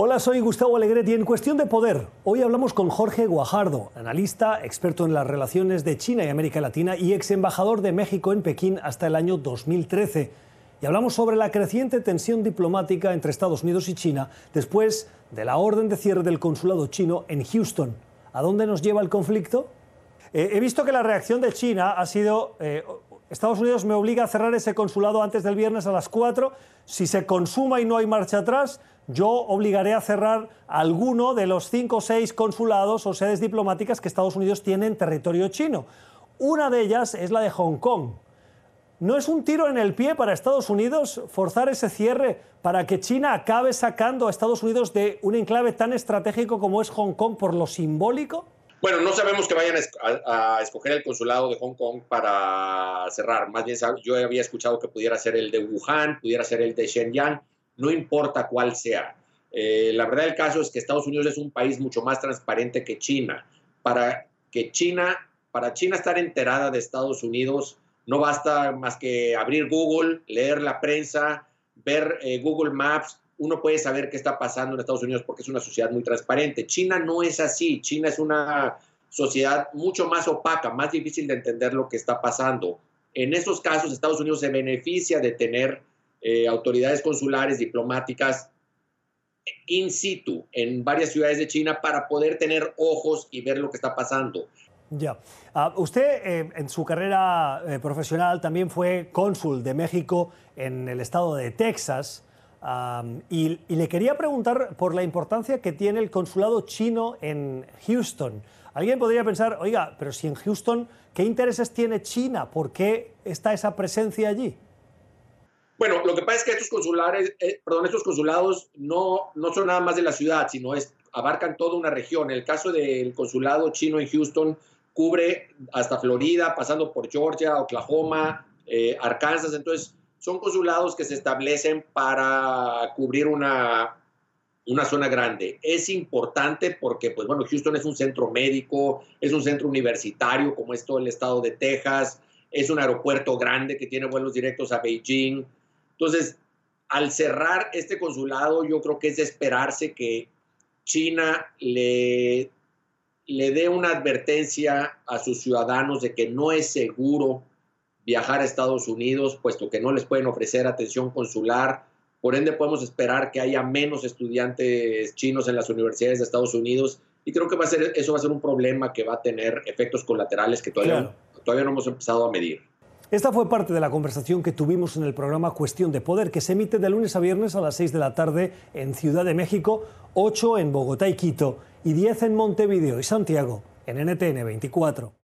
Hola, soy Gustavo Alegretti en Cuestión de Poder. Hoy hablamos con Jorge Guajardo, analista, experto en las relaciones de China y América Latina y ex embajador de México en Pekín hasta el año 2013. Y hablamos sobre la creciente tensión diplomática entre Estados Unidos y China después de la orden de cierre del consulado chino en Houston. ¿A dónde nos lleva el conflicto? He visto que la reacción de China ha sido... Estados Unidos me obliga a cerrar ese consulado antes del viernes a las 4. Si se consuma y no hay marcha atrás, yo obligaré a cerrar alguno de los 5 o 6 consulados o sedes diplomáticas que Estados Unidos tiene en territorio chino. Una de ellas es la de Hong Kong. ¿No es un tiro en el pie para Estados Unidos forzar ese cierre para que China acabe sacando a Estados Unidos de un enclave tan estratégico como es Hong Kong por lo simbólico? Bueno, no sabemos que vayan a escoger el consulado de Hong Kong para cerrar. Más bien, yo había escuchado que pudiera ser el de Wuhan, pudiera ser el de Shenyang, no importa cuál sea. La verdad del caso es que Estados Unidos es un país mucho más transparente que China. Para China estar enterada de Estados Unidos no basta más que abrir Google, leer la prensa, ver Google Maps. Uno puede saber qué está pasando en Estados Unidos porque es una sociedad muy transparente. China no es así. China es una sociedad mucho más opaca, más difícil de entender lo que está pasando. En esos casos, Estados Unidos se beneficia de tener autoridades consulares, diplomáticas, in situ, en varias ciudades de China para poder tener ojos y ver lo que está pasando. Ya. Usted en su carrera profesional también fue cónsul de México en el estado de Texas. Y le quería preguntar por la importancia que tiene el consulado chino en Houston. Alguien podría pensar, oiga, pero si en Houston, ¿qué intereses tiene China? ¿Por qué está esa presencia allí? Bueno, lo que pasa es que estos consulados no son nada más de la ciudad, sino abarcan toda una región. En el caso del consulado chino en Houston, cubre hasta Florida, pasando por Georgia, Oklahoma, Arkansas. Entonces, son consulados que se establecen para cubrir una zona grande. Es importante porque, pues bueno, Houston es un centro médico, es un centro universitario, como es todo el estado de Texas, es un aeropuerto grande que tiene vuelos directos a Beijing. Entonces, al cerrar este consulado, yo creo que es de esperarse que China le dé una advertencia a sus ciudadanos de que no es seguro viajar a Estados Unidos, puesto que no les pueden ofrecer atención consular. Por ende, podemos esperar que haya menos estudiantes chinos en las universidades de Estados Unidos y creo que eso va a ser un problema que va a tener efectos colaterales que todavía no hemos empezado a medir. Esta fue parte de la conversación que tuvimos en el programa Cuestión de Poder, que se emite de lunes a viernes a las 6 de la tarde en Ciudad de México, 8 en Bogotá y Quito y 10 en Montevideo y Santiago en NTN24.